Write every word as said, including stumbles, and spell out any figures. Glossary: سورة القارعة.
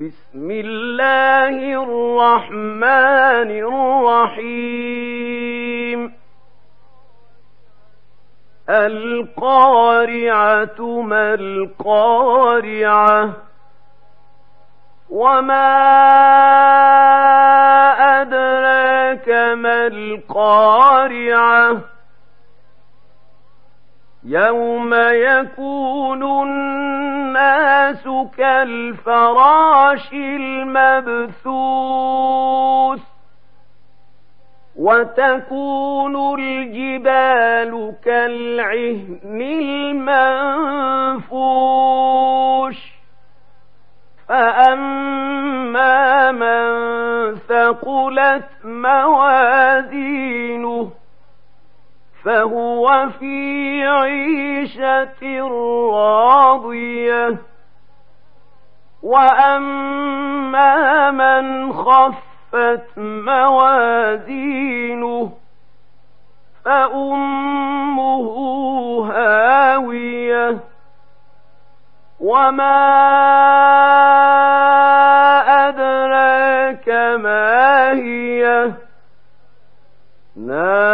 بسم الله الرحمن الرحيم. القارعة ما القارعة؟ وما أدراك ما القارعة؟ يوم يكون الناس كالفراش المبثوث وتكون الجبال كالعهن المنفوش. فأما من ثقلت موازينه فهو في عيشة راضية، وأما من خفت موازينه فأمه هاوية. وما أدراك ما هي؟ نار